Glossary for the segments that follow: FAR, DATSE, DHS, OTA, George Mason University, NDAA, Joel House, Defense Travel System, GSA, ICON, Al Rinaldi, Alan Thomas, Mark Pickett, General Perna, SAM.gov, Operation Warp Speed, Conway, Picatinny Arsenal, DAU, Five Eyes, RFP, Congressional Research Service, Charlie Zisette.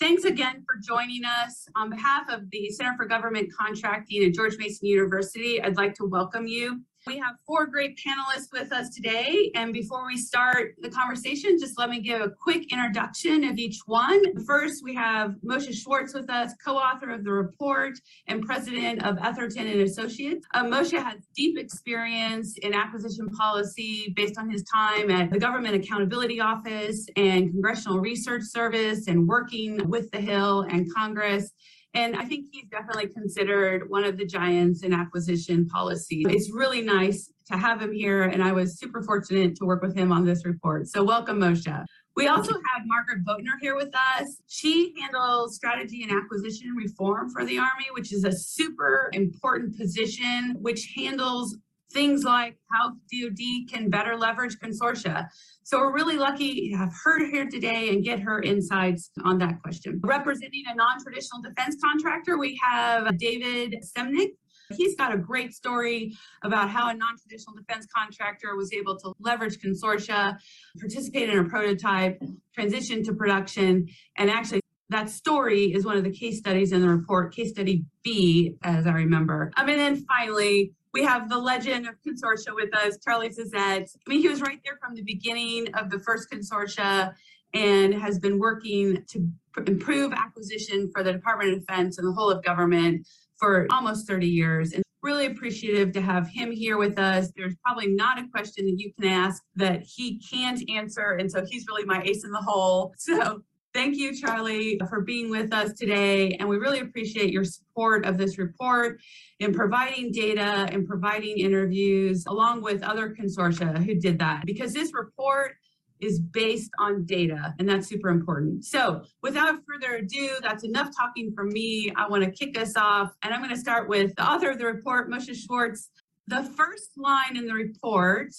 Thanks again for joining us. On behalf of the Center for Government Contracting at George Mason University, I'd like to welcome you. We have four great panelists with us today. And before we start the conversation, just let me give a quick introduction of each one. First, we have Moshe Schwartz with us, co-author of the report and president of Etherton and Associates. Moshe has deep experience in acquisition policy based on his time at the Government Accountability Office and Congressional Research Service and working with the Hill and Congress. And I think he's definitely considered one of the giants in acquisition policy. It's really nice to have him here, and I was super fortunate to work with him on this report. So welcome, Moshe. We also have Margaret Boatner here with us. She handles strategy and acquisition reform for the Army, which is a super important position, which handles things like how DOD can better leverage consortia. So we're really lucky to have her here today and get her insights on that question. Representing a non-traditional defense contractor, we have David Semnick. He's got a great story about how a non-traditional defense contractor was able to leverage consortia, participate in a prototype, transition to production, and actually that story is one of the case studies in the report, case study B, as I remember. And then finally, we have the legend of consortia with us, Charlie Zisette. I mean, he was right there from the beginning of the first consortia and has been working to improve acquisition for the Department of Defense and the whole of government for almost 30 years. And really appreciative to have him here with us. There's probably not a question that you can ask that he can't answer. And so he's really my ace in the hole. So thank you, Charlie, for being with us today, and we really appreciate your support of this report in providing data and providing interviews along with other consortia who did that, because this report is based on data, and that's super important. So without further ado, that's enough talking from me. I want to kick us off, and I'm going to start with the author of the report, Moshe Schwartz. The first line in the report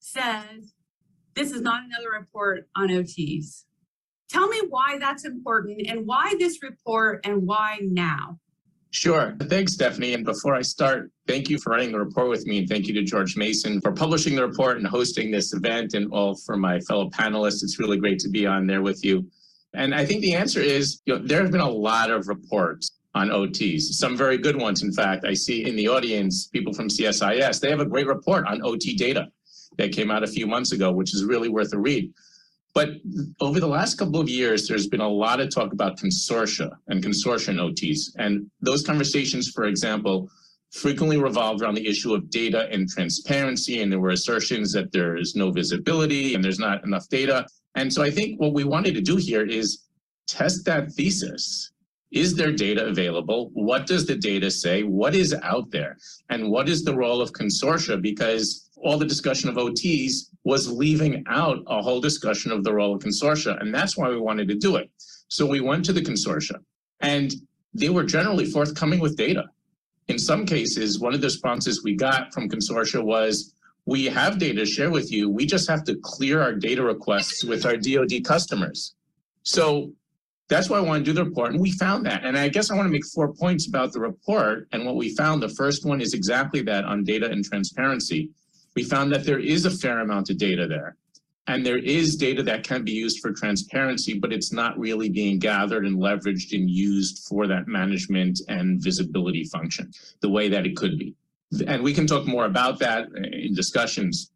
says, "This is not another report on OTs." Tell me why that's important and why this report and why now. Sure. Thanks, Stephanie. And before I start, thank you for running the report with me. And thank you to George Mason for publishing the report and hosting this event, and all for my fellow panelists. It's really great to be on there with you. And I think the answer is, there have been a lot of reports on OTs, some very good ones. In fact, I see in the audience, people from CSIS, they have a great report on OT data that came out a few months ago, which is really worth a read. But over the last couple of years, there's been a lot of talk about consortia and consortium OTs. And those conversations, for example, frequently revolved around the issue of data and transparency. And there were assertions that there is no visibility and there's not enough data. And so I think what we wanted to do here is test that thesis. Is there data available? What does the data say? What is out there? And what is the role of consortia? Because all the discussion of OTs was leaving out a whole discussion of the role of consortia, and that's why we wanted to do it. So we went to the consortia, and they were generally forthcoming with data. In some cases, one of the responses we got from consortia was, we have data to share with you, we just have to clear our data requests with our DOD customers. So that's why I want to do the report, and we found that. And I guess I want to make 4 points about the report and what we found. The first one is exactly that, on data and transparency. We found that there is a fair amount of data there, and there is data that can be used for transparency, but it's not really being gathered and leveraged and used for that management and visibility function the way that it could be. And we can talk more about that in discussions.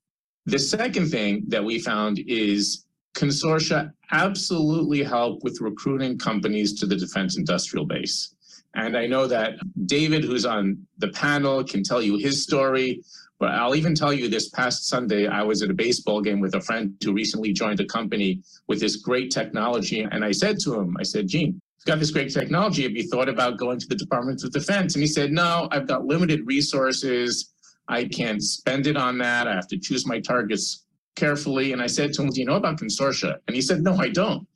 The second thing that we found is consortia absolutely help with recruiting companies to the defense industrial base. And I know that David, who's on the panel, can tell you his story. But I'll even tell you, this past Sunday, I was at a baseball game with a friend who recently joined a company with this great technology. And I said to him, I said, Gene, you've got this great technology. Have you thought about going to the Department of Defense? And he said, no, I've got limited resources. I can't spend it on that. I have to choose my targets carefully. And I said to him, do you know about consortia? And he said, no, I don't.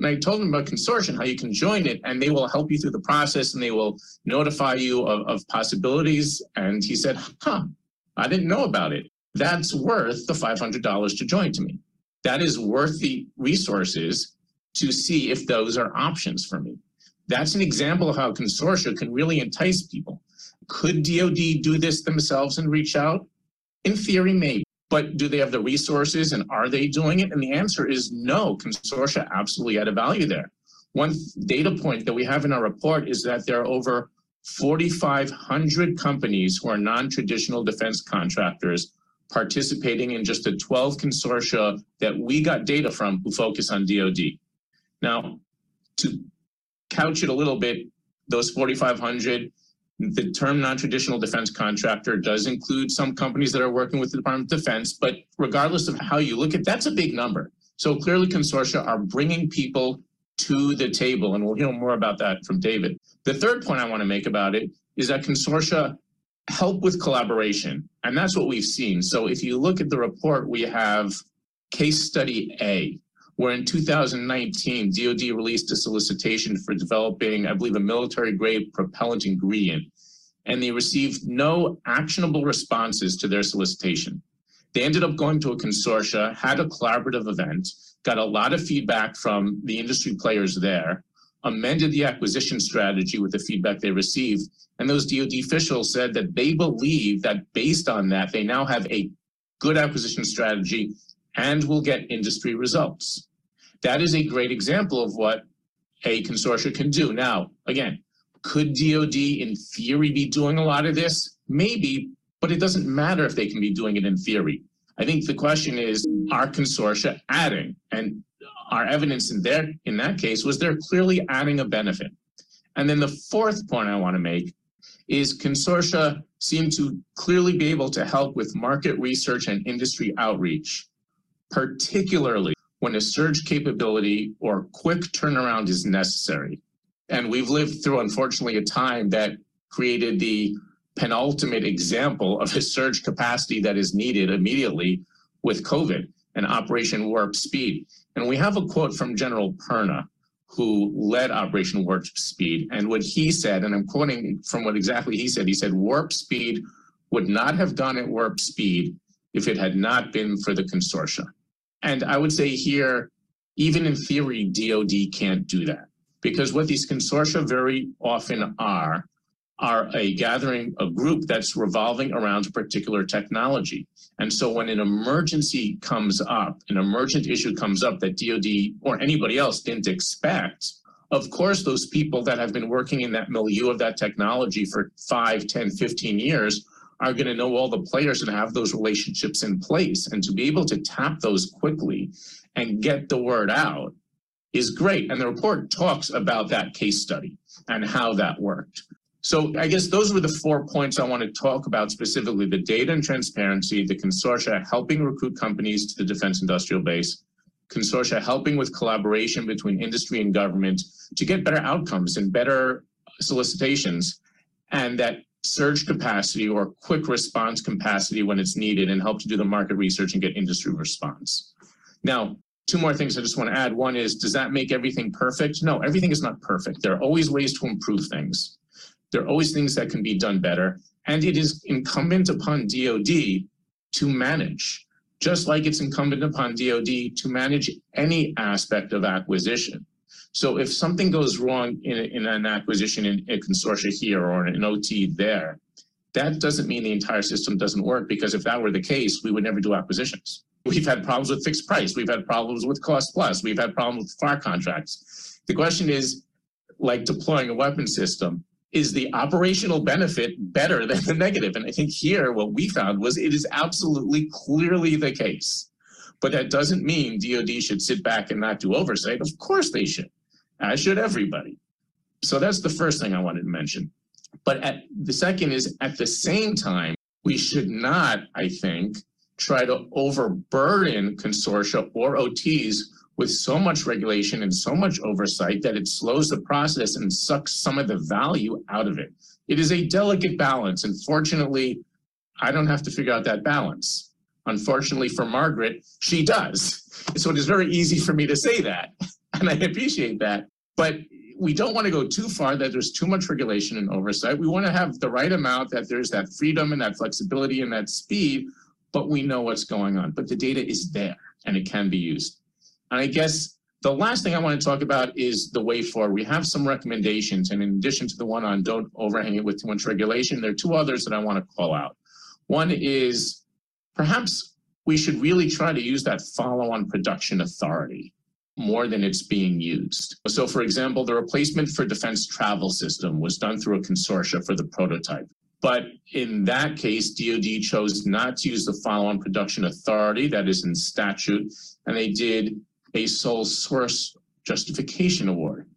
And I told him about consortium, how you can join it, and they will help you through the process, and they will notify you of possibilities. And he said, huh, I didn't know about it. That's worth the $500 to join to me. That is worth the resources to see if those are options for me. That's an example of how consortia can really entice people. Could DOD do this themselves and reach out? In theory, maybe. But do they have the resources, and are they doing it? And the answer is no. Consortia absolutely add a value there. One data point that we have in our report is that there are over 4,500 companies who are non-traditional defense contractors participating in just the 12 consortia that we got data from who focus on DOD. Now, to couch it a little bit, those 4,500, the term non-traditional defense contractor does include some companies that are working with the Department of Defense, but regardless of how you look at, that's a big number. So clearly consortia are bringing people to the table, and we'll hear more about that from David. The third point I want to make about it is that consortia help with collaboration, and that's what we've seen. So if you look at the report, we have case study A, where in 2019, DOD released a solicitation for developing, I believe, a military-grade propellant ingredient, and they received no actionable responses to their solicitation. They ended up going to a consortia, had a collaborative event, got a lot of feedback from the industry players there, amended the acquisition strategy with the feedback they received, and those DOD officials said that they believe that based on that, they now have a good acquisition strategy and will get industry results. That is a great example of what a consortia can do. Now, again, could DOD in theory be doing a lot of this? Maybe, but it doesn't matter if they can be doing it in theory. I think the question is, are consortia adding? And our evidence in that case was they're clearly adding a benefit. And then the fourth point I want to make is consortia seem to clearly be able to help with market research and industry outreach, particularly when a surge capability or quick turnaround is necessary. And we've lived through, unfortunately, a time that created the penultimate example of a surge capacity that is needed immediately with COVID and Operation Warp Speed. And we have a quote from General Perna, who led Operation Warp Speed, and what he said, and I'm quoting from what exactly he said, "Warp Speed would not have gone at warp speed if it had not been for the consortia." And I would say here, even in theory, DOD can't do that, because what these consortia very often are a gathering, a group that's revolving around a particular technology. And so when an emergency comes up, an emergent issue comes up that DOD or anybody else didn't expect, of course, those people that have been working in that milieu of that technology for 5, 10, 15 years are going to know all the players and have those relationships in place. And to be able to tap those quickly and get the word out is great. And the report talks about that case study and how that worked. So I guess those were the 4 points I want to talk about specifically: the data and transparency, the consortia helping recruit companies to the defense industrial base, consortia helping with collaboration between industry and government to get better outcomes and better solicitations, and that surge capacity or quick response capacity when it's needed, and help to do the market research and get industry response. Now, two more things I just want to add. One is, does that make everything perfect? No, everything is not perfect. There are always ways to improve things. There are always things that can be done better. And it is incumbent upon DOD to manage, just like it's incumbent upon DOD to manage any aspect of acquisition. So if something goes wrong in an acquisition in a consortia here or in an OT there, that doesn't mean the entire system doesn't work, because if that were the case, we would never do acquisitions. We've had problems with fixed price. We've had problems with cost plus. We've had problems with FAR contracts. The question is, like deploying a weapon system, is the operational benefit better than the negative? And I think here what we found was it is absolutely clearly the case. But that doesn't mean DOD should sit back and not do oversight. Of course they should. As should everybody. So that's the first thing I wanted to mention. But the second is, at the same time, we should not, I think, try to overburden consortia or OTs with so much regulation and so much oversight that it slows the process and sucks some of the value out of it. It is a delicate balance, and fortunately, I don't have to figure out that balance. Unfortunately for Margaret, she does. So it is very easy for me to say that, and I appreciate that. But we don't want to go too far that there's too much regulation and oversight. We want to have the right amount, that there's that freedom and that flexibility and that speed, but we know what's going on. But the data is there and it can be used. And I guess the last thing I want to talk about is the way forward. We have some recommendations, and in addition to the one on don't overhang it with too much regulation, there are two others that I want to call out. One is perhaps we should really try to use that follow-on production authority more than it's being used. So for example, the replacement for Defense Travel System was done through a consortia for the prototype. But in that case, DOD chose not to use the follow-on production authority that is in statute, and they did a sole source justification award.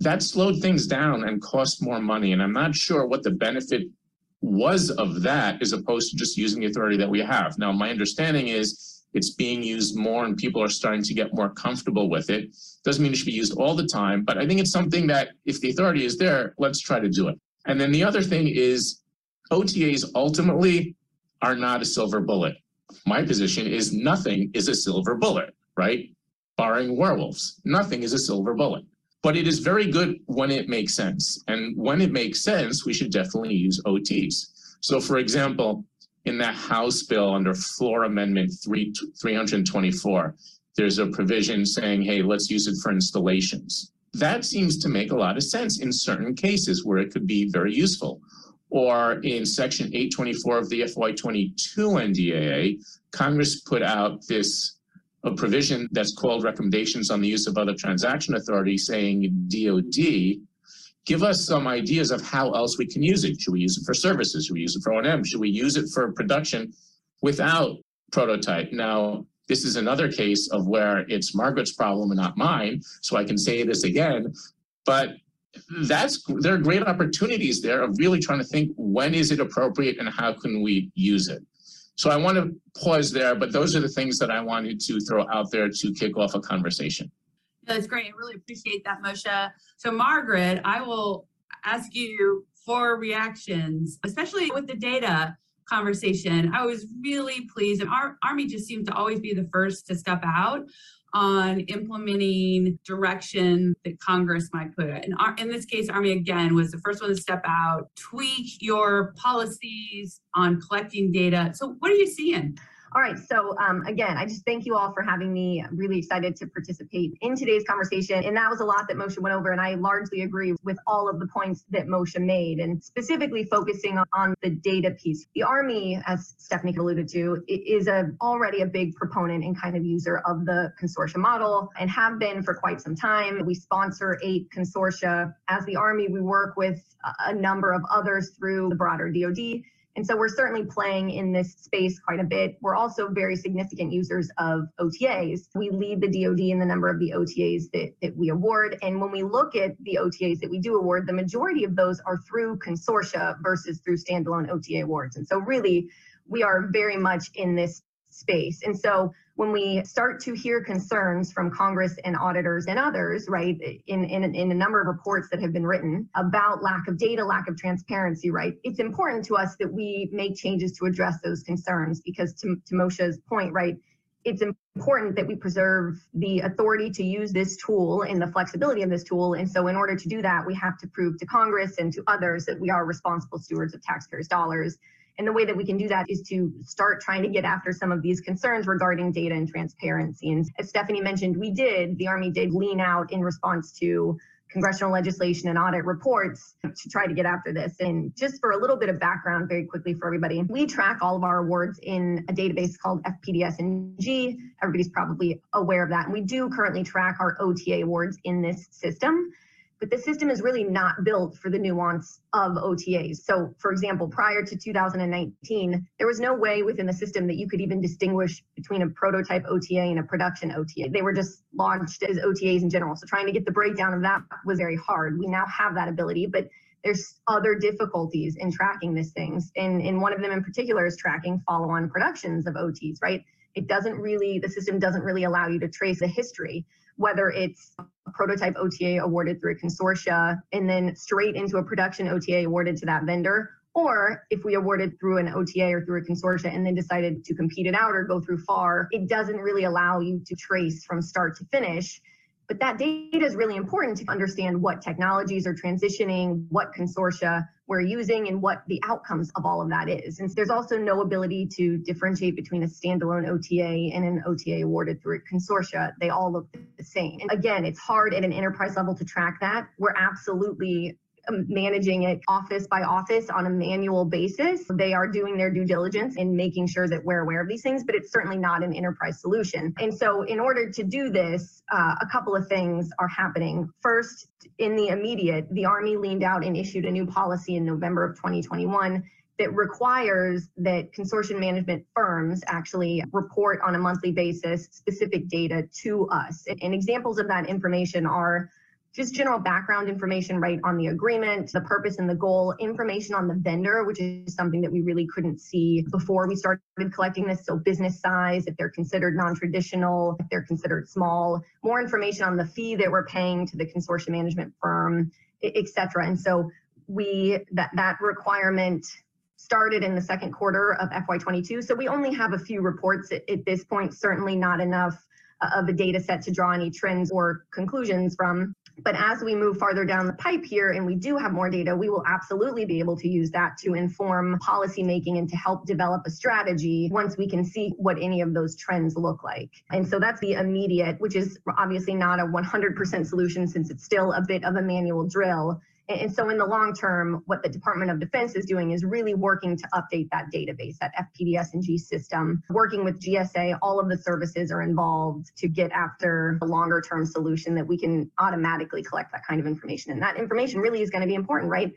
That slowed things down and cost more money, and I'm not sure what the benefit was of that as opposed to just using the authority that we have. Now, my understanding is it's being used more and people are starting to get more comfortable with it. Doesn't mean it should be used all the time, but I think it's something that if the authority is there, let's try to do it. And then the other thing is OTAs ultimately are not a silver bullet. My position is nothing is a silver bullet, right? Barring werewolves, nothing is a silver bullet. But it is very good when it makes sense. And when it makes sense, we should definitely use OTs. So for example, in that House bill under Floor Amendment 324, there's a provision saying, hey, let's use it for installations. That seems to make a lot of sense in certain cases where it could be very useful. Or in Section 824 of the FY22 NDAA, Congress put out this a provision that's called recommendations on the use of other transaction authority, saying DOD, give us some ideas of how else we can use it. Should we use it for services? Should we use it for O&M? Should we use it for production without prototype? Now, this is another case of where it's Margaret's problem and not mine, so I can say this again, but there are great opportunities there of really trying to think when is it appropriate and how can we use it. So I want to pause there, but those are the things that I wanted to throw out there to kick off a conversation. That's great. I really appreciate that, Moshe. So Margaret, I will ask you for reactions, especially with the data conversation. I was really pleased, and our Army just seemed to always be the first to step out on implementing direction that Congress might put it. And in this case, Army again was the first one to step out, tweak your policies on collecting data. So what are you seeing? All right, so again, I just thank you all for having me. I'm really excited to participate in today's conversation. And that was a lot that Moshe went over, and I largely agree with all of the points that Moshe made, and specifically focusing on the data piece. The Army, as Stephanie alluded to, is already a big proponent and kind of user of the consortia model and have been for quite some time. We sponsor 8 consortia. As the Army, we work with a number of others through the broader DOD. And so we're certainly playing in this space quite a bit. We're also very significant users of OTAs. We lead the DOD in the number of the OTAs that we award. And when we look at the OTAs that we do award, the majority of those are through consortia versus through standalone OTA awards. And so really, we are very much in this space. And so when we start to hear concerns from Congress and auditors and others, right, in a number of reports that have been written about lack of data, lack of transparency, right, it's important to us that we make changes to address those concerns, because to Moshe's point, right, it's important that we preserve the authority to use this tool and the flexibility of this tool. And so in order to do that, we have to prove to Congress and to others that we are responsible stewards of taxpayers' dollars. And the way that we can do that is to start trying to get after some of these concerns regarding data and transparency. And as Stephanie mentioned, the Army did lean out in response to congressional legislation and audit reports to try to get after this. And just for a little bit of background very quickly for everybody, we track all of our awards in a database called FPDS-NG. Everybody's probably aware of that. And we do currently track our OTA awards in this system. But the system is really not built for the nuance of OTAs. So, for example, prior to 2019, there was no way within the system that you could even distinguish between a prototype OTA and a production OTA. They were just launched as OTAs in general. So trying to get the breakdown of that was very hard. We now have that ability, but there's other difficulties in tracking these things. And one of them in particular is tracking follow-on productions of OTs, right? The system doesn't really allow you to trace the history, whether it's a prototype OTA awarded through a consortia and then straight into a production OTA awarded to that vendor, Or if we awarded through an OTA or through a consortia and then decided to compete it out or go through FAR, it doesn't really allow you to trace from start to finish. But that data is really important to understand what technologies are transitioning, what consortia we're using, and what the outcomes of all of that is. And there's also no ability to differentiate between a standalone OTA and an OTA awarded through a consortia. They all look the same. And again, it's hard at an enterprise level to track that. We're absolutely managing it office by office on a manual basis. They are doing their due diligence in making sure that we're aware of these things, but it's certainly not an enterprise solution. And so in order to do this, a couple of things are happening. First, in the immediate, the Army leaned out and issued a new policy in November of 2021 that requires that consortium management firms actually report on a monthly basis specific data to us. And examples of that information are just general background information, right, on the agreement, the purpose and the goal, information on the vendor, which is something that we really couldn't see before we started collecting this. So business size, if they're considered non-traditional, if they're considered small, more information on the fee that we're paying to the consortium management firm, et cetera. And so that requirement started in the second quarter of FY22. So we only have a few reports at this point, certainly not enough of a data set to draw any trends or conclusions from. But as we move farther down the pipe here and we do have more data, we will absolutely be able to use that to inform policymaking and to help develop a strategy once we can see what any of those trends look like. And so that's the immediate, which is obviously not a 100% solution since it's still a bit of a manual drill. And so in the long term, what the Department of Defense is doing is really working to update that database, that FPDS-NG system, working with GSA, all of the services are involved to get after a longer term solution that we can automatically collect that kind of information. And that information really is going to be important, right?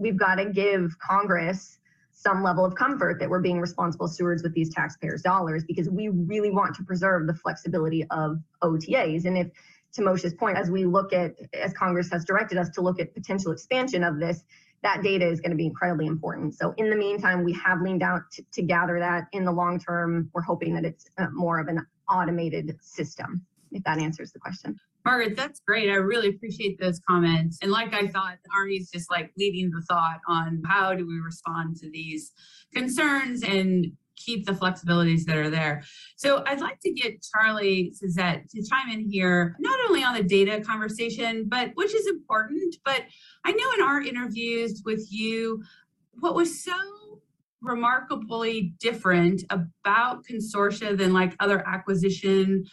We've got to give Congress some level of comfort that we're being responsible stewards with these taxpayers' dollars because we really want to preserve the flexibility of OTAs. And if to Moshe's point, as we look at, as Congress has directed us to look at potential expansion of this, that data is going to be incredibly important. So in the meantime, we have leaned out to gather that. In the long term, we're hoping that it's more of an automated system, if that answers the question. Margaret, that's great. I really appreciate those comments. And like I thought, the Army is just like leading the thought on how do we respond to these concerns and keep the flexibilities that are there. So I'd like to get Charlie Zisette to chime in here, not only on the data conversation, but which is important, but I know in our interviews with you, what was so remarkably different about consortia than like other acquisition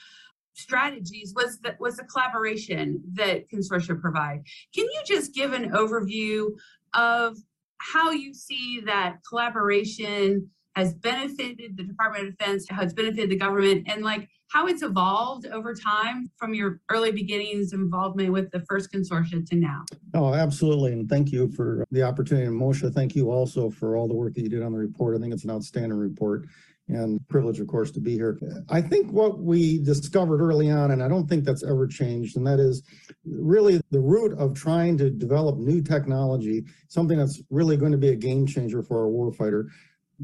strategies was the collaboration that consortia provide. Can you just give an overview of how you see that collaboration has benefited the Department of Defense, how it's benefited the government, and like how it's evolved over time from your early beginnings involvement with the first consortia to now? Oh, absolutely. And thank you for the opportunity. And Moshe, thank you also for all the work that you did on the report. I think it's an outstanding report and privilege, of course, to be here. I think what we discovered early on, and I don't think that's ever changed, and that is really the root of trying to develop new technology, something that's really going to be a game changer for our warfighter,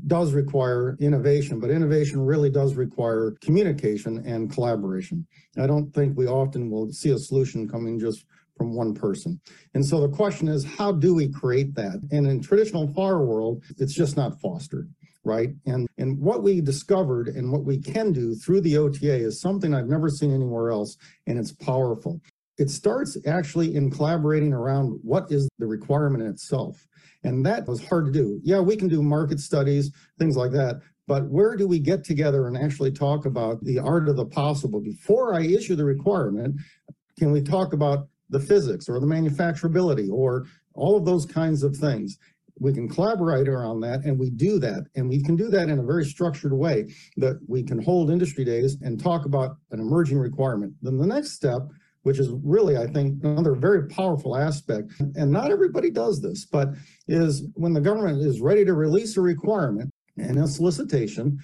does require innovation, but innovation really does require communication and collaboration. I don't think we often will see a solution coming just from one person. And so the question is, how do we create that? And in traditional FAR world, it's just not fostered, right? And what we discovered and what we can do through the OTA is something I've never seen anywhere else, and it's powerful. It starts actually in collaborating around what is the requirement itself. And that was hard to do. Yeah, we can do market studies, things like that, but where do we get together and actually talk about the art of the possible? Before I issue the requirement, can we talk about the physics or the manufacturability or all of those kinds of things? We can collaborate around that, and we do that. And we can do that in a very structured way that we can hold industry days and talk about an emerging requirement. Then the next step, which is really, I think, another very powerful aspect, and not everybody does this, but is when the government is ready to release a requirement and a solicitation,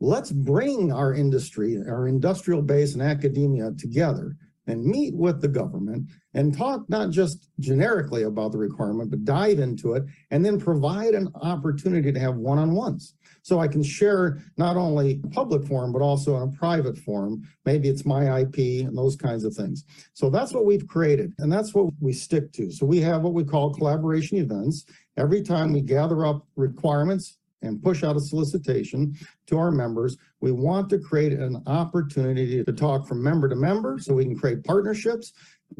let's bring our industry, our industrial base and academia together and meet with the government and talk not just generically about the requirement, but dive into it and then provide an opportunity to have one-on-ones. So I can share not only public forum, but also on a private forum. Maybe it's my IP and those kinds of things. So that's what we've created, and that's what we stick to. So we have what we call collaboration events. Every time we gather up requirements and push out a solicitation to our members, we want to create an opportunity to talk from member to member so we can create partnerships,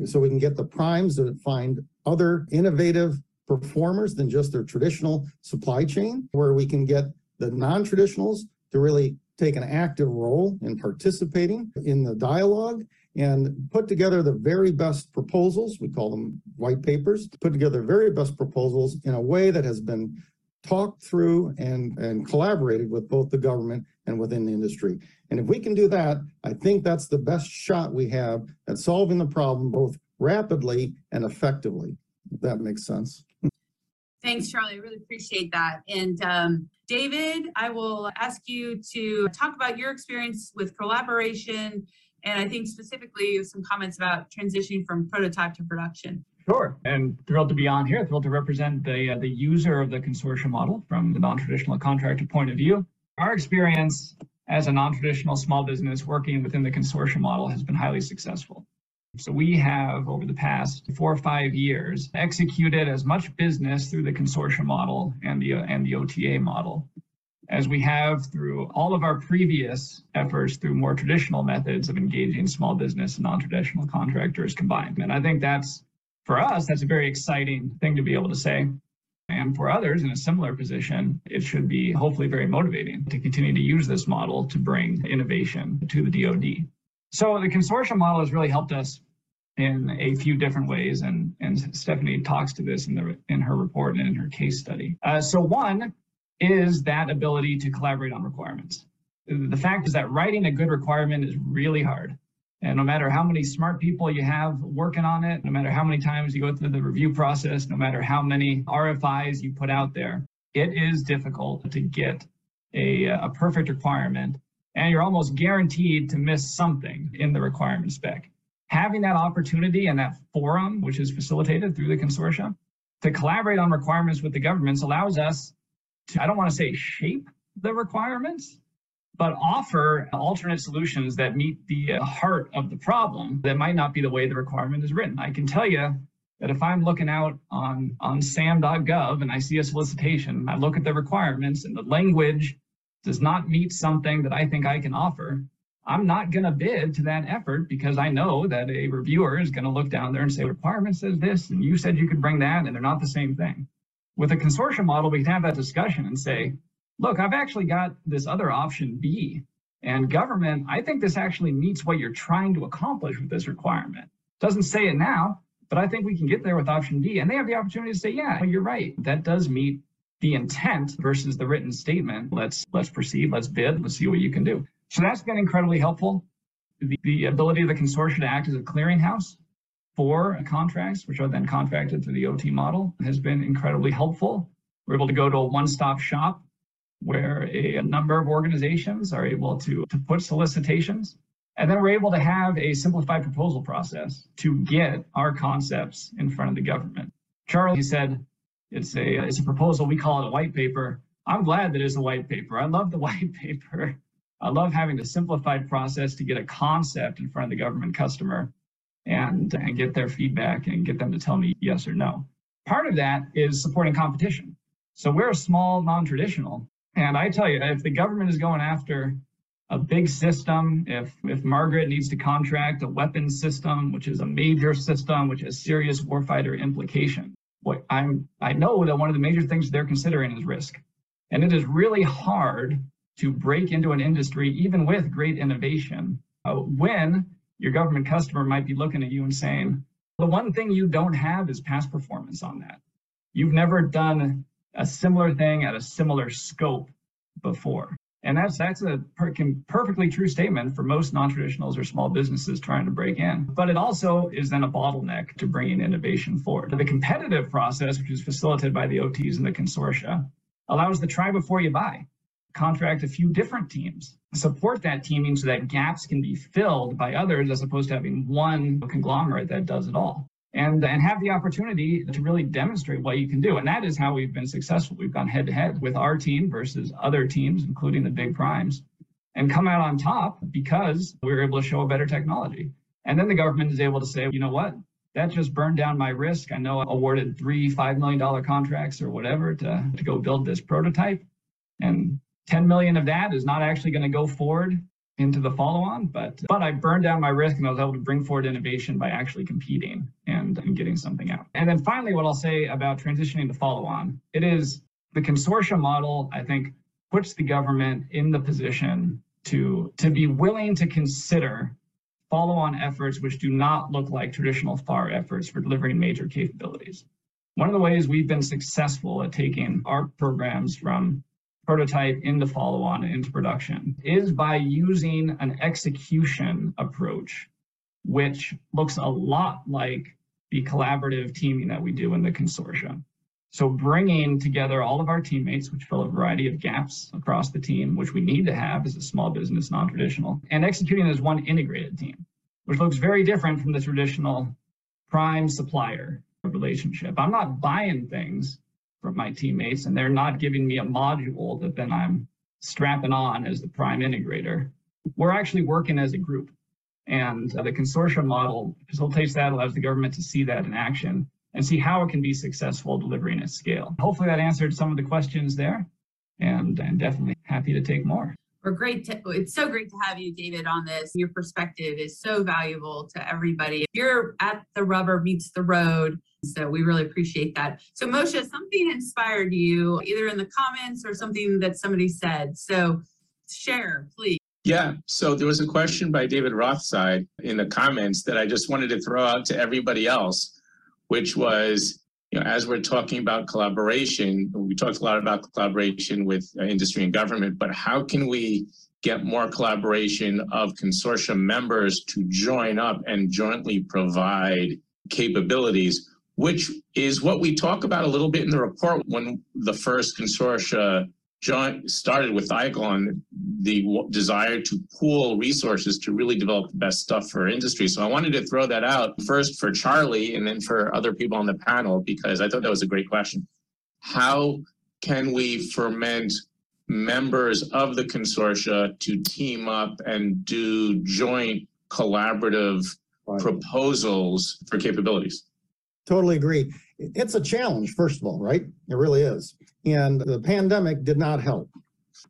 so we can get the primes to find other innovative performers than just their traditional supply chain, where we can get the non-traditionals to really take an active role in participating in the dialogue and put together the very best proposals. We call them white papers, put together the very best proposals in a way that has been talked through and collaborated with both the government and within the industry. And if we can do that, I think that's the best shot we have at solving the problem both rapidly and effectively, if that makes sense. Thanks, Charlie. I really appreciate that. And David, I will ask you to talk about your experience with collaboration, and I think specifically some comments about transitioning from prototype to production. Sure, and thrilled to be on here, thrilled to represent the user of the consortium model from the non-traditional contractor point of view. Our experience as a non-traditional small business working within the consortium model has been highly successful. So we have, over the past 4 or 5 years, executed as much business through the consortium model and the OTA model as we have through all of our previous efforts through more traditional methods of engaging small business and non-traditional contractors combined. And I think that's, for us, that's a very exciting thing to be able to say. And for others in a similar position, it should be hopefully very motivating to continue to use this model to bring innovation to the DOD. So the consortium model has really helped us in a few different ways, and Stephanie talks to this in her report and in her case study. So one is that ability to collaborate on requirements. The fact is that writing a good requirement is really hard. And no matter how many smart people you have working on it, no matter how many times you go through the review process, no matter how many RFIs you put out there, it is difficult to get a perfect requirement, and you're almost guaranteed to miss something in the requirement spec. Having that opportunity and that forum, which is facilitated through the consortia, to collaborate on requirements with the governments allows us to, I don't want to say shape the requirements, but offer alternate solutions that meet the heart of the problem that might not be the way the requirement is written. I can tell you that if I'm looking out on SAM.gov and I see a solicitation, I look at the requirements and the language does not meet something that I think I can offer, I'm not going to bid to that effort, because I know that a reviewer is going to look down there and say, the requirement says this, and you said you could bring that, and they're not the same thing. With a consortium model, we can have that discussion and say, look, I've actually got this other option B, and government, I think this actually meets what you're trying to accomplish with this requirement. Doesn't say it now, but I think we can get there with option B. And they have the opportunity to say, yeah, you're right. That does meet the intent versus the written statement. Let's proceed, let's bid, let's see what you can do. So that's been incredibly helpful. The ability of the consortium to act as a clearinghouse for contracts, which are then contracted through the OT model, has been incredibly helpful. We're able to go to a one-stop shop where a number of organizations are able to put solicitations. And then we're able to have a simplified proposal process to get our concepts in front of the government. Charlie said, it's a proposal, we call it a white paper. I'm glad that it's a white paper. I love the white paper. I love having the simplified process to get a concept in front of the government customer and get their feedback and get them to tell me yes or no. Part of that is supporting competition. So we're a small non-traditional. And I tell you, if the government is going after a big system, if Margaret needs to contract a weapons system, which is a major system, which has serious warfighter implication, what I know that one of the major things they're considering is risk. And it is really hard to break into an industry, even with great innovation, when your government customer might be looking at you and saying, the one thing you don't have is past performance on that. You've never done a similar thing at a similar scope before. And that's a perfectly true statement for most non-traditionals or small businesses trying to break in. But it also is then a bottleneck to bringing innovation forward. The competitive process, which is facilitated by the OTs and the consortia, allows the try before you buy. Contract a few different teams, support that teaming so that gaps can be filled by others as opposed to having one conglomerate that does it all. and have the opportunity to really demonstrate what you can do. And that is how we've been successful. We've gone head to head with our team versus other teams, including the big primes, and come out on top because we were able to show a better technology. And then the government is able to say, you know what, that just burned down my risk. I know I awarded $3 $5 million contracts or whatever to go build this prototype. And 10 million of that is not actually going to go forward into the follow-on, but I burned down my risk and I was able to bring forward innovation by actually competing and getting something out. And then finally, what I'll say about transitioning to follow-on, it is the consortium model, I think, puts the government in the position to be willing to consider follow-on efforts which do not look like traditional FAR efforts for delivering major capabilities. One of the ways we've been successful at taking our programs from prototype into follow-on into production is by using an execution approach, which looks a lot like the collaborative teaming that we do in the consortium. So bringing together all of our teammates, which fill a variety of gaps across the team, which we need to have as a small business, non-traditional, and executing as one integrated team, which looks very different from the traditional prime supplier relationship. I'm not buying things from my teammates, and they're not giving me a module that then I'm strapping on as the prime integrator. We're actually working as a group, and the consortium model facilitates that, allows the government to see that in action and see how it can be successful delivering at scale. Hopefully that answered some of the questions there, and I'm definitely happy to take more. We're great. It's so great to have you, David, on this. Your perspective is so valuable to everybody. You're at the rubber meets the road, so we really appreciate that. So Moshe, something inspired you, either in the comments or something that somebody said. So share, please. Yeah, so there was a question by David Rothside in the comments that I just wanted to throw out to everybody else, which was, you know, as we're talking about collaboration, we talked a lot about collaboration with industry and government, but how can we get more collaboration of consortium members to join up and jointly provide capabilities, which is what we talk about a little bit in the report. When the first consortia started with ICON, the desire to pool resources to really develop the best stuff for industry. So I wanted to throw that out first for Charlie and then for other people on the panel, because I thought that was a great question. How can we ferment members of the consortia to team up and do joint collaborative proposals for capabilities? Totally agree. It's a challenge, first of all, right? It really is. And the pandemic did not help.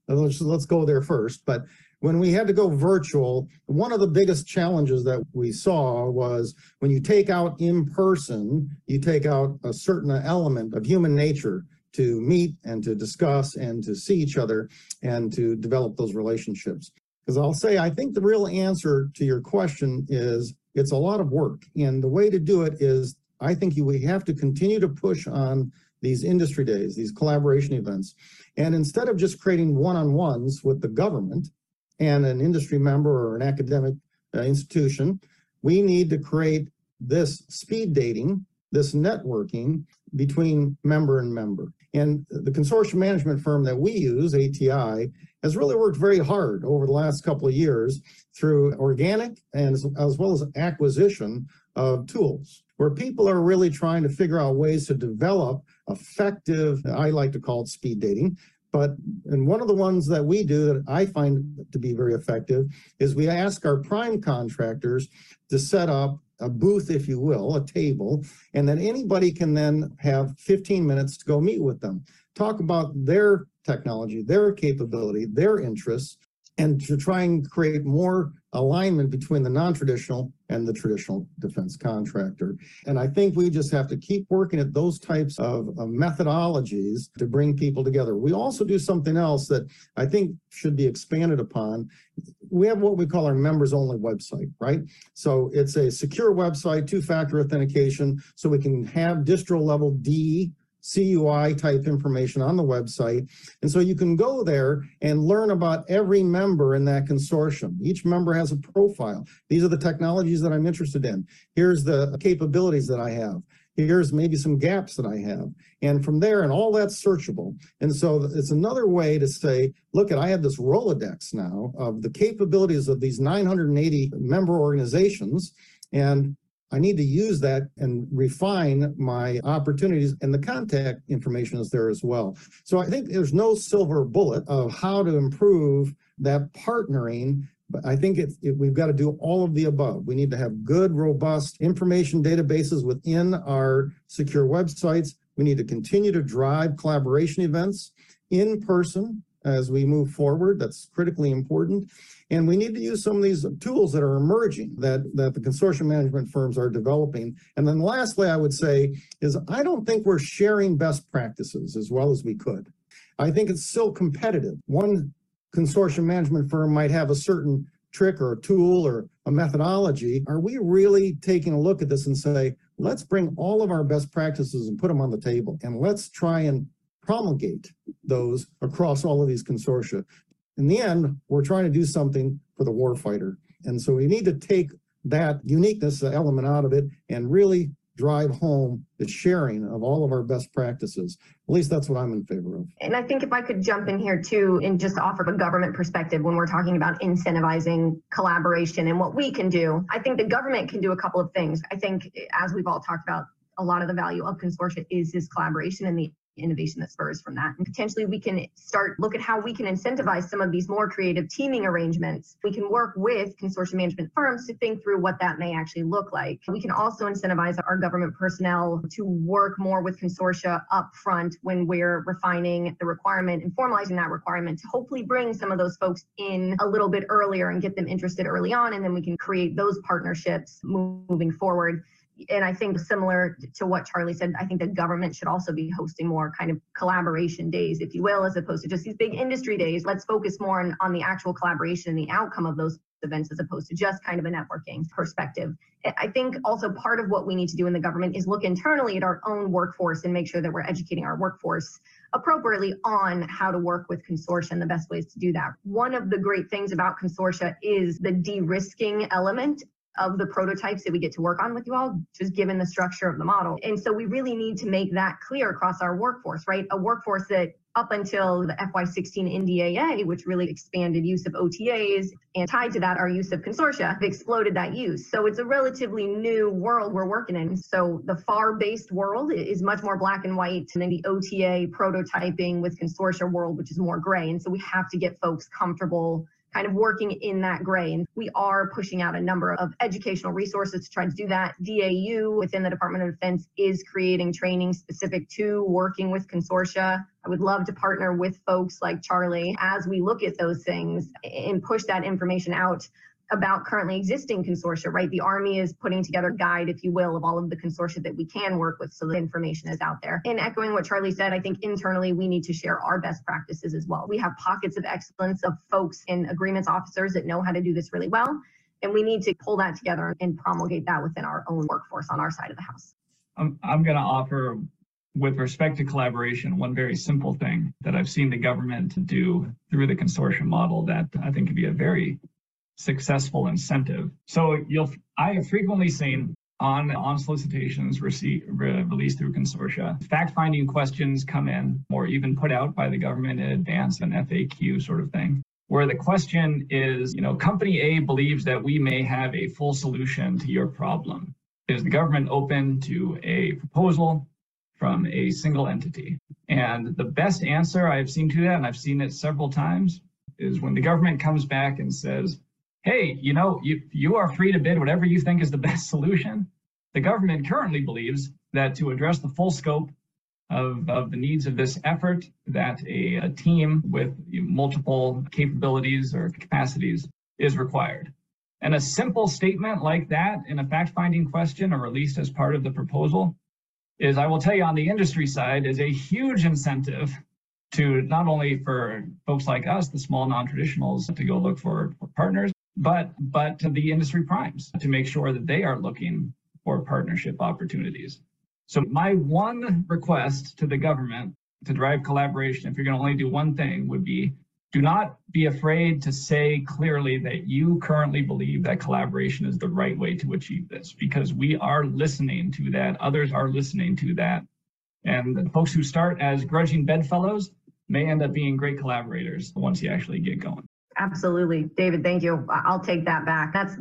Let's go there first. But when we had to go virtual, one of the biggest challenges that we saw was when you take out in person, you take out a certain element of human nature to meet and to discuss and to see each other and to develop those relationships. Because I'll say, I think the real answer to your question is it's a lot of work. And the way to do it is, I think we have to continue to push on these industry days, these collaboration events. And instead of just creating one-on-ones with the government and an industry member or an academic institution, we need to create this speed dating, this networking between member and member. And the consortium management firm that we use, ATI, has really worked very hard over the last couple of years through organic and as well as acquisition of tools, where people are really trying to figure out ways to develop effective, I like to call it speed dating, and one of the ones that we do that I find to be very effective is we ask our prime contractors to set up a booth, if you will, a table, and then anybody can then have 15 minutes to go meet with them, talk about their technology, their capability, their interests, and to try and create more alignment between the non-traditional and the traditional defense contractor. And I think we just have to keep working at those types of methodologies to bring people together. We also do something else that I think should be expanded upon. We have what we call our members only website, right? So it's a secure website, two-factor authentication, so we can have distro level D CUI type information on the website. And so you can go there and learn about every member in that consortium. Each member has a profile. These are the technologies that I'm interested in. Here's the capabilities that I have. Here's maybe some gaps that I have. And from there, and all that's searchable. And so it's another way to say, look, I have this Rolodex now of the capabilities of these 980 member organizations, and I need to use that and refine my opportunities, and the contact information is there as well. So I think there's no silver bullet of how to improve that partnering, but I think we've got to do all of the above. We need to have good, robust information databases within our secure websites. We need to continue to drive collaboration events in person as we move forward. That's critically important. And we need to use some of these tools that are emerging that the consortium management firms are developing. And then lastly, I would say is I don't think we're sharing best practices as well as we could. I think it's still competitive. One consortium management firm might have a certain trick or a tool or a methodology. Are we really taking a look at this and say, let's bring all of our best practices and put them on the table, and let's try and promulgate those across all of these consortia? In the end, we're trying to do something for the warfighter. And so we need to take that uniqueness element out of it and really drive home the sharing of all of our best practices. At least that's what I'm in favor of. And I think if I could jump in here too and just offer a government perspective when we're talking about incentivizing collaboration and what we can do, I think the government can do a couple of things. I think, as we've all talked about, a lot of the value of consortia is this collaboration and the innovation that spurs from that. And potentially we can start look at how we can incentivize some of these more creative teaming arrangements. We can work with consortium management firms to think through what that may actually look like. We can also incentivize our government personnel to work more with consortia upfront when we're refining the requirement and formalizing that requirement to hopefully bring some of those folks in a little bit earlier and get them interested early on. And then we can create those partnerships moving forward. And I think similar to what Charlie said, I think the government should also be hosting more kind of collaboration days, if you will, as opposed to just these big industry days. Let's focus more on the actual collaboration and the outcome of those events as opposed to just kind of a networking perspective. I think also part of what we need to do in the government is look internally at our own workforce and make sure that we're educating our workforce appropriately on how to work with consortia and the best ways to do that. One of the great things about consortia is the de-risking element of the prototypes that we get to work on with you all, just given the structure of the model. And so we really need to make that clear across our workforce, right? A workforce that up until the FY16 NDAA, which really expanded use of OTAs, and tied to that our use of consortia, have exploded that use. So it's a relatively new world we're working in. So the FAR-based world is much more black and white, and then the OTA prototyping with consortia world, which is more gray. And so we have to get folks comfortable kind of working in that gray. And we are pushing out a number of educational resources to try to do that. DAU within the Department of Defense is creating training specific to working with consortia. I would love to partner with folks like Charlie as we look at those things and push that information out about currently existing consortia, right? The Army is putting together a guide, if you will, of all of the consortia that we can work with, so the information is out there. And echoing what Charlie said, I think internally we need to share our best practices as well. We have pockets of excellence of folks in agreements officers that know how to do this really well, and we need to pull that together and promulgate that within our own workforce on our side of the house. I'm going to offer, with respect to collaboration, one very simple thing that I've seen the government do through the consortium model that I think could be a very successful incentive. So I have frequently seen on solicitations released through consortia, fact-finding questions come in or even put out by the government in advance, an FAQ sort of thing, where the question is, you know, company A believes that we may have a full solution to your problem. Is the government open to a proposal from a single entity? And the best answer I've seen to that, and I've seen it several times, is when the government comes back and says, hey, you know, you are free to bid whatever you think is the best solution. The government currently believes that to address the full scope of the needs of this effort, that a team with multiple capabilities or capacities is required. And a simple statement like that in a fact-finding question or released as part of the proposal is, I will tell you on the industry side, is a huge incentive to not only for folks like us, the small non-traditionals, to go look for partners, but to the industry primes to make sure that they are looking for partnership opportunities. So my one request to the government to drive collaboration, if you're going to only do one thing, would be do not be afraid to say clearly that you currently believe that collaboration is the right way to achieve this, because we are listening to that. Others are listening to that. And the folks who start as grudging bedfellows may end up being great collaborators once you actually get going. Absolutely. David, thank you. I'll take that back. That's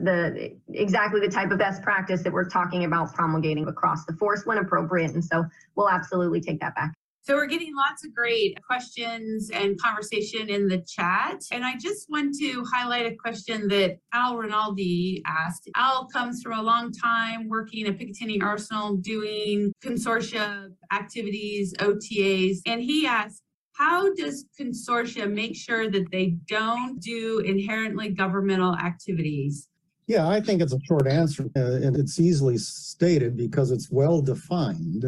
exactly the type of best practice that we're talking about promulgating across the force when appropriate. And so we'll absolutely take that back. So we're getting lots of great questions and conversation in the chat. And I just want to highlight a question that Al Rinaldi asked. Al comes from a long time working at Picatinny Arsenal doing consortia activities, OTAs, and he asked, how does consortia make sure that they don't do inherently governmental activities? Yeah, I think it's a short answer, and it's easily stated because it's well defined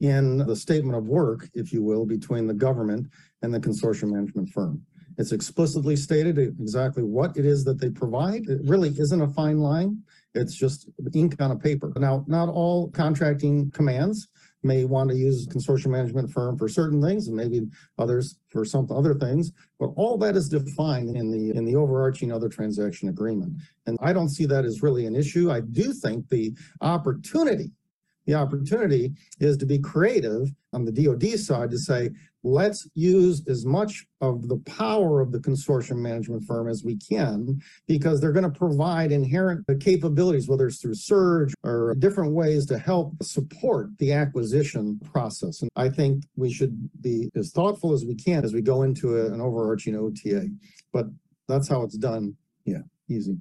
in the statement of work, if you will, between the government and the consortium management firm. It's explicitly stated exactly what it is that they provide. It really isn't a fine line. It's just ink on a paper. Now, not all contracting commands may want to use consortium management firm for certain things and maybe others for some other things, but all that is defined in the overarching other transaction agreement. And I don't see that as really an issue. I do think the opportunity is to be creative on the DOD side to say, let's use as much of the power of the consortium management firm as we can, because they're going to provide inherent capabilities, whether it's through surge or different ways to help support the acquisition process. And I think we should be as thoughtful as we can as we go into an overarching OTA. But that's how it's done. Yeah, easy.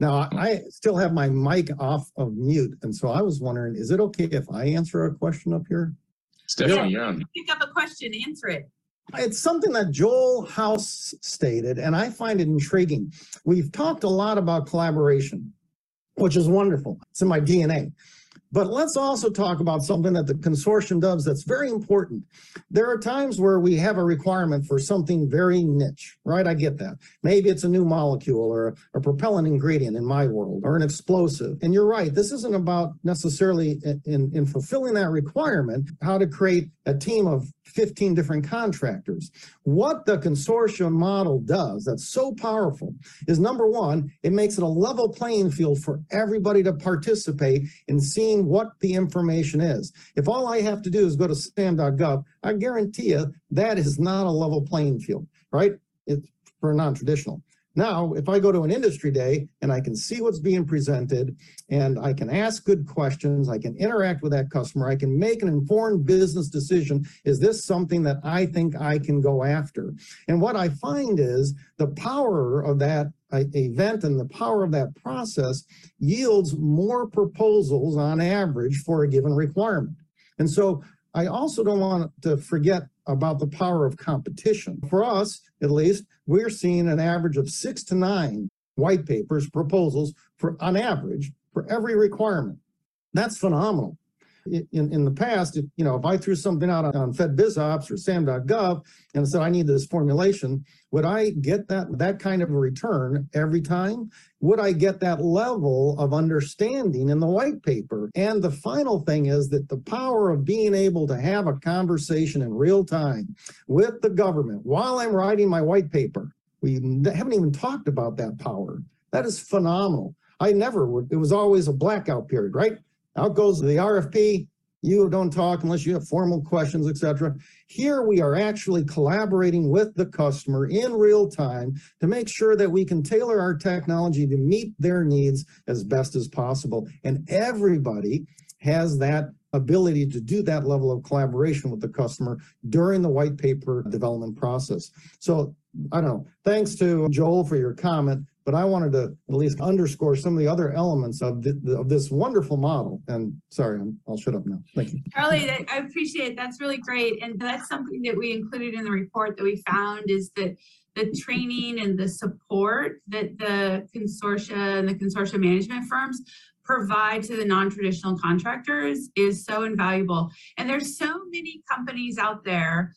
Now, I still have my mic off of mute, and so I was wondering, is it okay if I answer a question up here? Stephanie, yeah. Pick up a question, answer it. It's something that Joel House stated, and I find it intriguing. We've talked a lot about collaboration, which is wonderful. It's in my DNA. But let's also talk about something that the consortium does that's very important. There are times where we have a requirement for something very niche, right? I get that. Maybe it's a new molecule or a propellant ingredient in my world or an explosive. And you're right, this isn't about necessarily in fulfilling that requirement, how to create a team of 15 different contractors. What the consortium model does that's so powerful is, number one, it makes it a level playing field for everybody to participate in seeing what the information is. If all I have to do is go to SAM.gov, I guarantee you that is not a level playing field, right? It's for non-traditional. Now, if I go to an industry day and I can see what's being presented and I can ask good questions, I can interact with that customer, I can make an informed business decision, is this something that I think I can go after? And what I find is the power of that event and the power of that process yields more proposals on average for a given requirement. And so I also don't want to forget about the power of competition. For us, at least, we're seeing an average of 6 to 9 white papers, proposals on average for every requirement. That's phenomenal. In the past, if I threw something out on FedBizOps or SAM.gov and said, I need this formulation, would I get that kind of a return every time? Would I get that level of understanding in the white paper? And the final thing is that the power of being able to have a conversation in real time with the government while I'm writing my white paper. We haven't even talked about that power. That is phenomenal. I never would. It was always a blackout period, right? Out goes the RFP, you don't talk unless you have formal questions, etc. Here we are actually collaborating with the customer in real time to make sure that we can tailor our technology to meet their needs as best as possible. And everybody has that ability to do that level of collaboration with the customer during the white paper development process. So, I don't know, thanks to Joel for your comment. But I wanted to at least underscore some of the other elements of this wonderful model. And sorry, I'll shut up now. Thank you. Charlie, I appreciate it. That's really great. And that's something that we included in the report that we found is that the training and the support that the consortia and the consortia management firms provide to the non-traditional contractors is so invaluable. And there's so many companies out there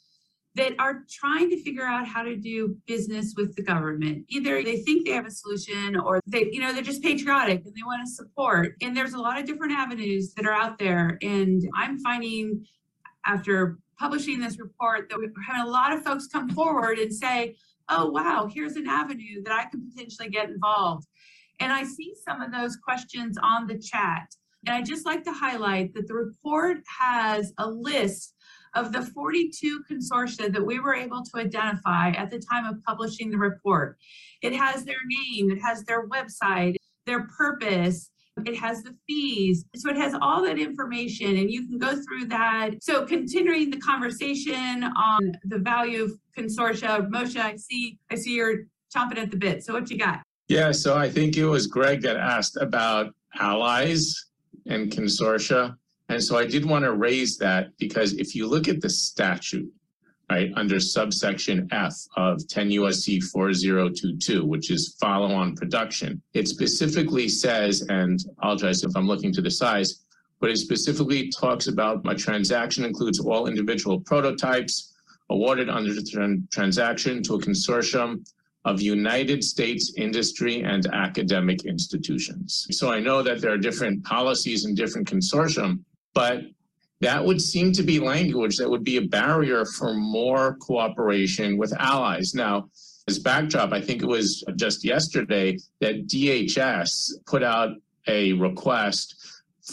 that are trying to figure out how to do business with the government. Either they think they have a solution or they're just patriotic and they want to support. And there's a lot of different avenues that are out there. And I'm finding after publishing this report that we're having a lot of folks come forward and say, oh, wow, here's an avenue that I could potentially get involved. And I see some of those questions on the chat. And I just like to highlight that the report has a list Of the 42 consortia that we were able to identify at the time of publishing the report, it has their name, it has their website, their purpose, it has the fees. So it has all that information and you can go through that. So continuing the conversation on the value of consortia, Moshe, I see you're chomping at the bit. So what you got? Yeah, so I think it was Greg that asked about allies and consortia. And so I did want to raise that because if you look at the statute, right, under subsection F of 10 U.S.C. 4022, which is follow-on production, it specifically says, and I apologize if I'm looking to the size, but it specifically talks about a transaction includes all individual prototypes awarded under the transaction to a consortium of United States industry and academic institutions. So I know that there are different policies and different consortium, but that would seem to be language that would be a barrier for more cooperation with allies. Now, as backdrop, I think it was just yesterday that DHS put out a request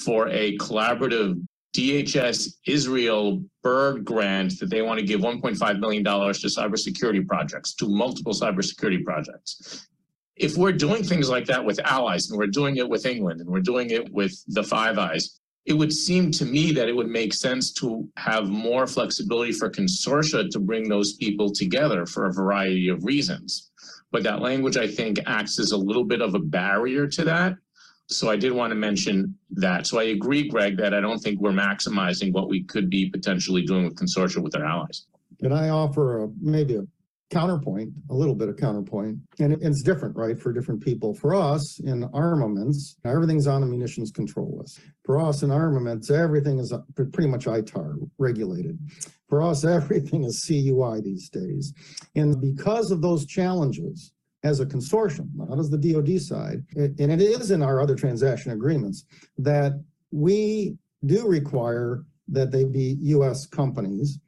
for a collaborative DHS Israel BIRD grant that they want to give $1.5 million to cybersecurity projects, to multiple cybersecurity projects. If we're doing things like that with allies, and we're doing it with England, and we're doing it with the Five Eyes, it would seem to me that it would make sense to have more flexibility for consortia to bring those people together for a variety of reasons. But that language, I think, acts as a little bit of a barrier to that. So I did want to mention that. So I agree, Greg, that I don't think we're maximizing what we could be potentially doing with consortia with our allies. Can I offer maybe a counterpoint, a little bit of counterpoint? And it's different, right, for different people. For us, in armaments, everything's on the munitions control list. For us, in armaments, everything is pretty much ITAR regulated. For us, everything is CUI these days. And because of those challenges, as a consortium, not as the DOD side, and it is in our other transaction agreements, that we do require that they be U.S. companies.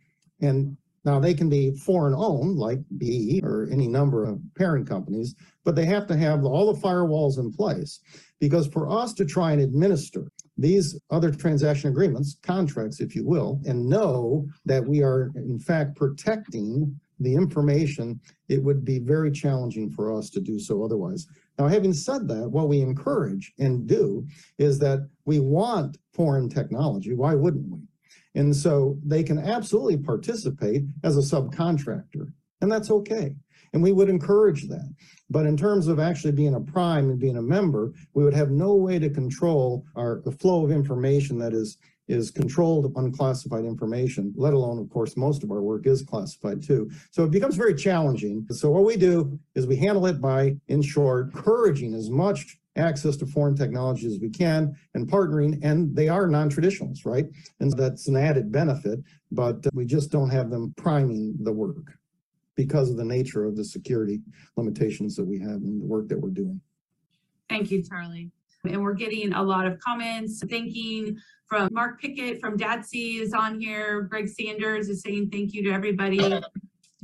And now they can be foreign-owned, like BE or any number of parent companies, but they have to have all the firewalls in place. Because for us to try and administer these other transaction agreements, contracts, if you will, and know that we are, in fact, protecting the information, it would be very challenging for us to do so otherwise. Now, having said that, what we encourage and do is that we want foreign technology. Why wouldn't we? And so they can absolutely participate as a subcontractor, and that's okay. And we would encourage that. But in terms of actually being a prime and being a member, we would have no way to control the flow of information that is controlled unclassified information, let alone, of course, most of our work is classified too. So it becomes very challenging. So what we do is we handle it by, in short, encouraging as much access to foreign technology as we can and partnering, and they are non-traditionals, right? And that's an added benefit, but we just don't have them priming the work because of the nature of the security limitations that we have in the work that we're doing. Thank you, Charlie. And we're getting a lot of comments, thanking from Mark Pickett from DATSE is on here. Greg Sanders is saying thank you to everybody.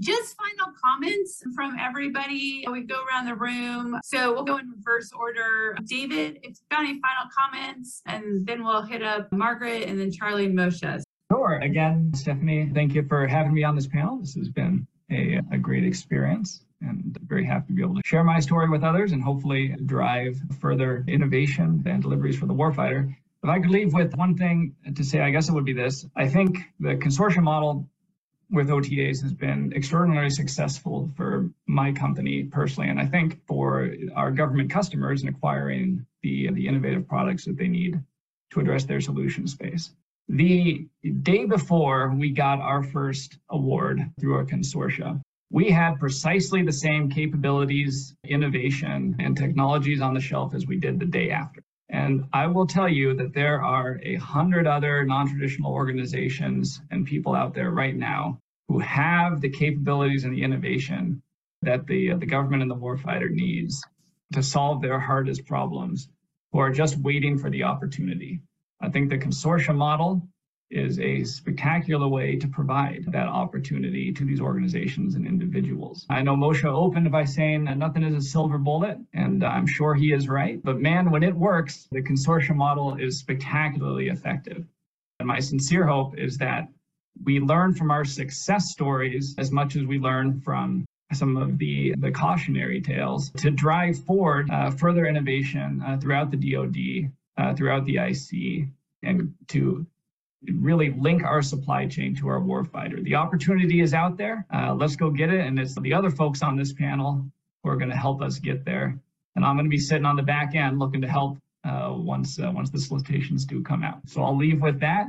Just final comments from everybody. We go around the room. So we'll go in reverse order. David, if you've got any final comments, and then we'll hit up Margaret and then Charlie and Moshe. Sure. Again, Stephanie, thank you for having me on this panel. This has been a great experience. And I'm very happy to be able to share my story with others and hopefully drive further innovation and deliveries for the warfighter. If I could leave with one thing to say, I guess it would be this. I think the consortium model with OTAs has been extraordinarily successful for my company personally, and I think for our government customers in acquiring the innovative products that they need to address their solution space. The day before we got our first award through a consortia, we had precisely the same capabilities, innovation, and technologies on the shelf as we did the day after. And I will tell you that there are 100 other non-traditional organizations and people out there right now who have the capabilities and the innovation that the government and the warfighter needs to solve their hardest problems, who are just waiting for the opportunity. I think the consortium model is a spectacular way to provide that opportunity to these organizations and individuals. I know Moshe opened by saying that nothing is a silver bullet, and I'm sure he is right, but man, when it works, the consortium model is spectacularly effective. And my sincere hope is that We learn from our success stories as much as we learn from some of the cautionary tales to drive forward further innovation throughout the DOD, throughout the IC, and to really link our supply chain to our warfighter. The opportunity is out there. Let's go get it. And it's the other folks on this panel who are going to help us get there. And I'm going to be sitting on the back end looking to help once the solicitations do come out. So I'll leave with that.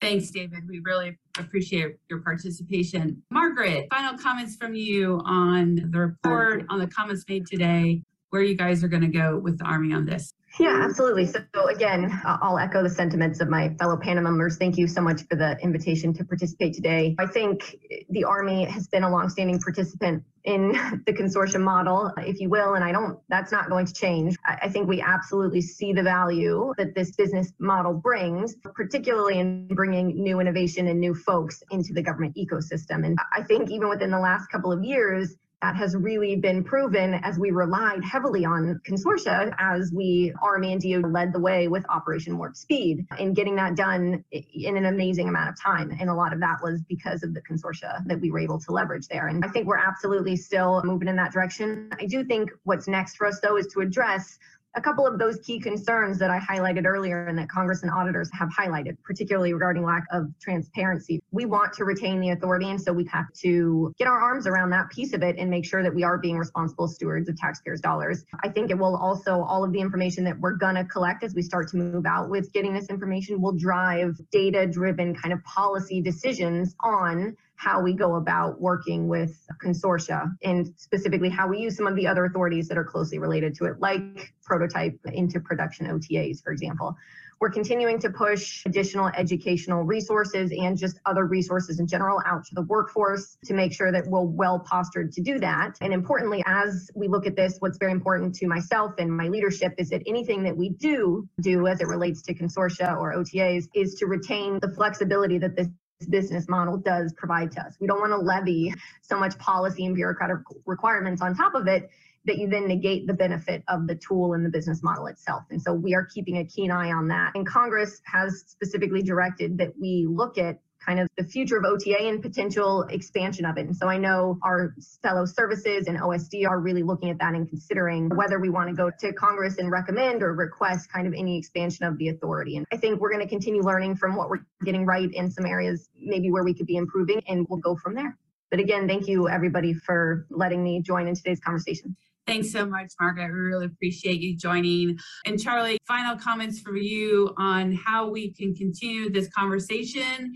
Thanks, David. We really appreciate your participation. Margaret, final comments from you on the report, on the comments made today, where you guys are going to go with the Army on this. Yeah, absolutely. So again, I'll echo the sentiments of my fellow panel members. Thank you so much for the invitation to participate today. I think the Army has been a longstanding participant in the consortium model, if you will, and that's not going to change. I think we absolutely see the value that this business model brings, particularly in bringing new innovation and new folks into the government ecosystem. And I think even within the last couple of years, that has really been proven as we relied heavily on consortia as we, Army and DOD, led the way with Operation Warp Speed and getting that done in an amazing amount of time. And a lot of that was because of the consortia that we were able to leverage there. And I think we're absolutely still moving in that direction. I do think what's next for us, though, is to address a couple of those key concerns that I highlighted earlier and that Congress and auditors have highlighted, particularly regarding lack of transparency. We want to retain the authority, and so we have to get our arms around that piece of it and make sure that we are being responsible stewards of taxpayers' dollars. I think it will also, all of the information that we're going to collect as we start to move out with getting this information will drive data-driven kind of policy decisions on how we go about working with consortia and specifically how we use some of the other authorities that are closely related to it, like prototype into production OTAs, for example. We're continuing to push additional educational resources and just other resources in general out to the workforce to make sure that we're well postured to do that. And importantly, as we look at this, what's very important to myself and my leadership is that anything that we do as it relates to consortia or OTAs is to retain the flexibility that this business model does provide to us. We don't want to levy so much policy and bureaucratic requirements on top of it that you then negate the benefit of the tool and the business model itself. And so we are keeping a keen eye on that. And Congress has specifically directed that we look at kind of the future of OTA and potential expansion of it. And so I know our fellow services and OSD are really looking at that and considering whether we want to go to Congress and recommend or request kind of any expansion of the authority. And I think we're going to continue learning from what we're getting right in some areas, maybe where we could be improving, and we'll go from there. But again, thank you everybody for letting me join in today's conversation. Thanks so much, Margaret. We really appreciate you joining. And Charlie, final comments for you on how we can continue this conversation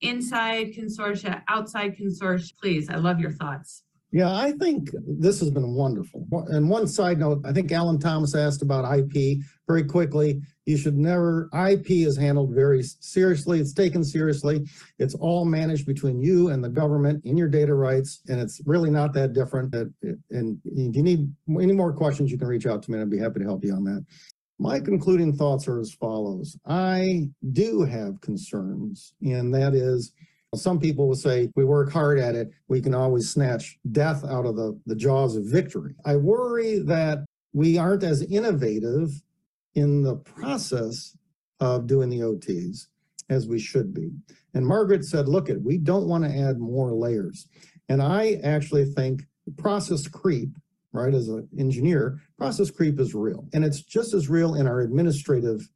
inside consortia, outside consortia, please. I love your thoughts. Yeah, I think this has been wonderful. And one side note, I think Alan Thomas asked about IP very quickly. You should never, IP is handled very seriously. It's taken seriously. It's all managed between you and the government in your data rights. And it's really not that different. And if you need any more questions, you can reach out to me and I'd be happy to help you on that. My concluding thoughts are as follows. I do have concerns, and that is, some people will say, we work hard at it, we can always snatch death out of the jaws of victory. I worry that we aren't as innovative in the process of doing the OTs as we should be. And Margaret said, look, we don't want to add more layers. And I actually think process creep, right, as an engineer, process creep is real. And it's just as real in our administrative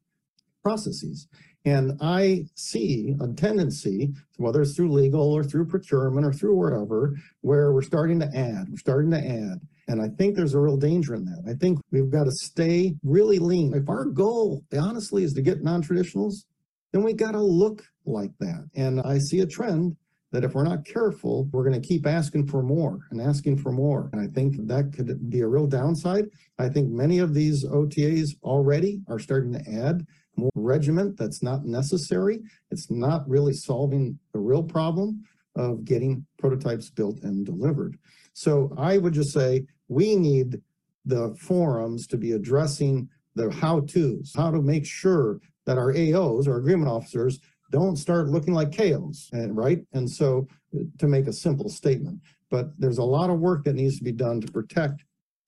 processes. And I see a tendency, whether it's through legal or through procurement or through wherever, where we're starting to add. And I think there's a real danger in that. I think we've got to stay really lean. If our goal, honestly, is to get non-traditionals, then we got to look like that. And I see a trend that if we're not careful, we're going to keep asking for more and asking for more. And I think that could be a real downside. I think many of these OTAs already are starting to add more regiment that's not necessary. It's not really solving the real problem of getting prototypes built and delivered. So I would just say we need the forums to be addressing the how-tos, how to make sure that our AOs, our agreement officers, don't start looking like KOs, right? And so, to make a simple statement, but there's a lot of work that needs to be done to protect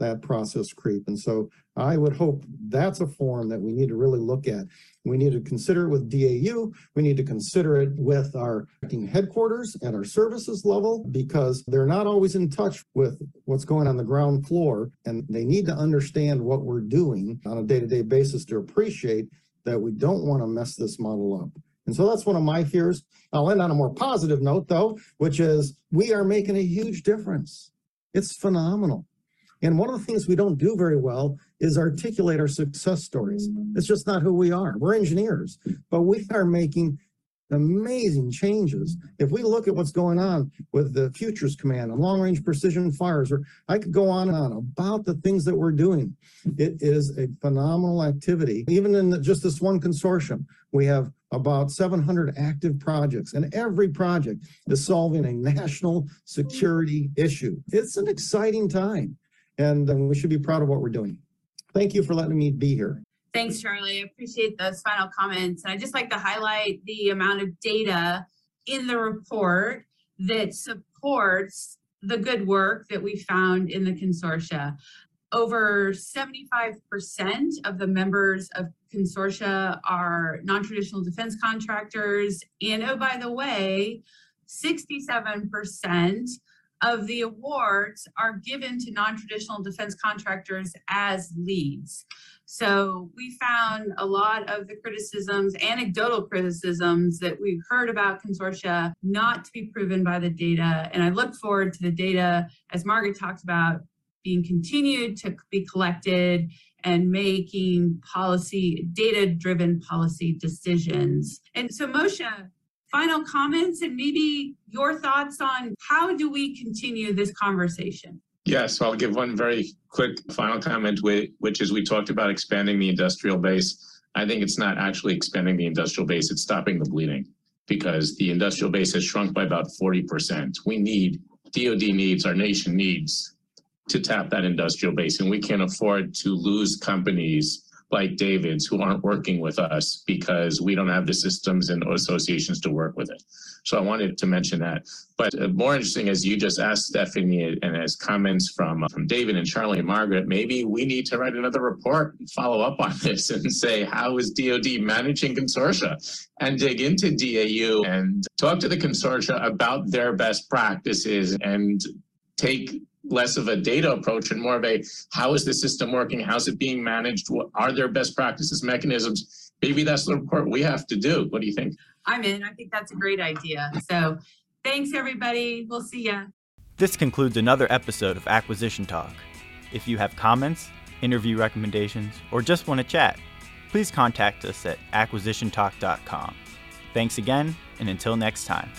that process creep. And so I would hope that's a form that we need to really look at. We need to consider it with DAU. We need to consider it with our headquarters at our services level, because they're not always in touch with what's going on the ground floor, and they need to understand what we're doing on a day-to-day basis to appreciate that we don't want to mess this model up. And so that's one of my fears. I'll end on a more positive note, though, which is we are making a huge difference. It's phenomenal. And one of the things we don't do very well is articulate our success stories. It's just not who we are. We're engineers, but we are making amazing changes. If we look at what's going on with the Futures Command and long-range precision fires, or I could go on and on about the things that we're doing. It is a phenomenal activity. Even in just this one consortium, we have about 700 active projects, and every project is solving a national security issue. It's an exciting time, and we should be proud of what we're doing. Thank you for letting me be here. Thanks, Charlie. I appreciate those final comments. And I'd just like to highlight the amount of data in the report that supports the good work that we found in the consortia. Over 75% of the members of consortia are non-traditional defense contractors. And oh, by the way, 67% of the awards are given to non-traditional defense contractors as leads. So we found a lot of the criticisms, anecdotal criticisms that we've heard about consortia not to be proven by the data. And I look forward to the data, as Margaret talked about, being continued to be collected and making policy, data-driven policy decisions. And so Moshe, final comments and maybe your thoughts on how do we continue this conversation? Yes, I'll give one very quick final comment, which is we talked about expanding the industrial base. I think it's not actually expanding the industrial base, it's stopping the bleeding, because the industrial base has shrunk by about 40%. We need, DOD needs, our nation needs to tap that industrial base, and we can't afford to lose companies like David's who aren't working with us because we don't have the systems and associations to work with it. So I wanted to mention that. But more interesting, as you just asked, Stephanie, and as comments from David and Charlie and Margaret, maybe we need to write another report and follow up on this and say, how is DOD managing consortia? And dig into DAU and talk to the consortia about their best practices and take less of a data approach and more of a, how is the system working? How's it being managed? What are their best practices, mechanisms? Maybe that's the report we have to do. What do you think? I'm in. I think that's a great idea. So thanks, everybody. We'll see ya. This concludes another episode of Acquisition Talk. If you have comments, interview recommendations, or just want to chat, please contact us at acquisitiontalk.com. Thanks again, and until next time.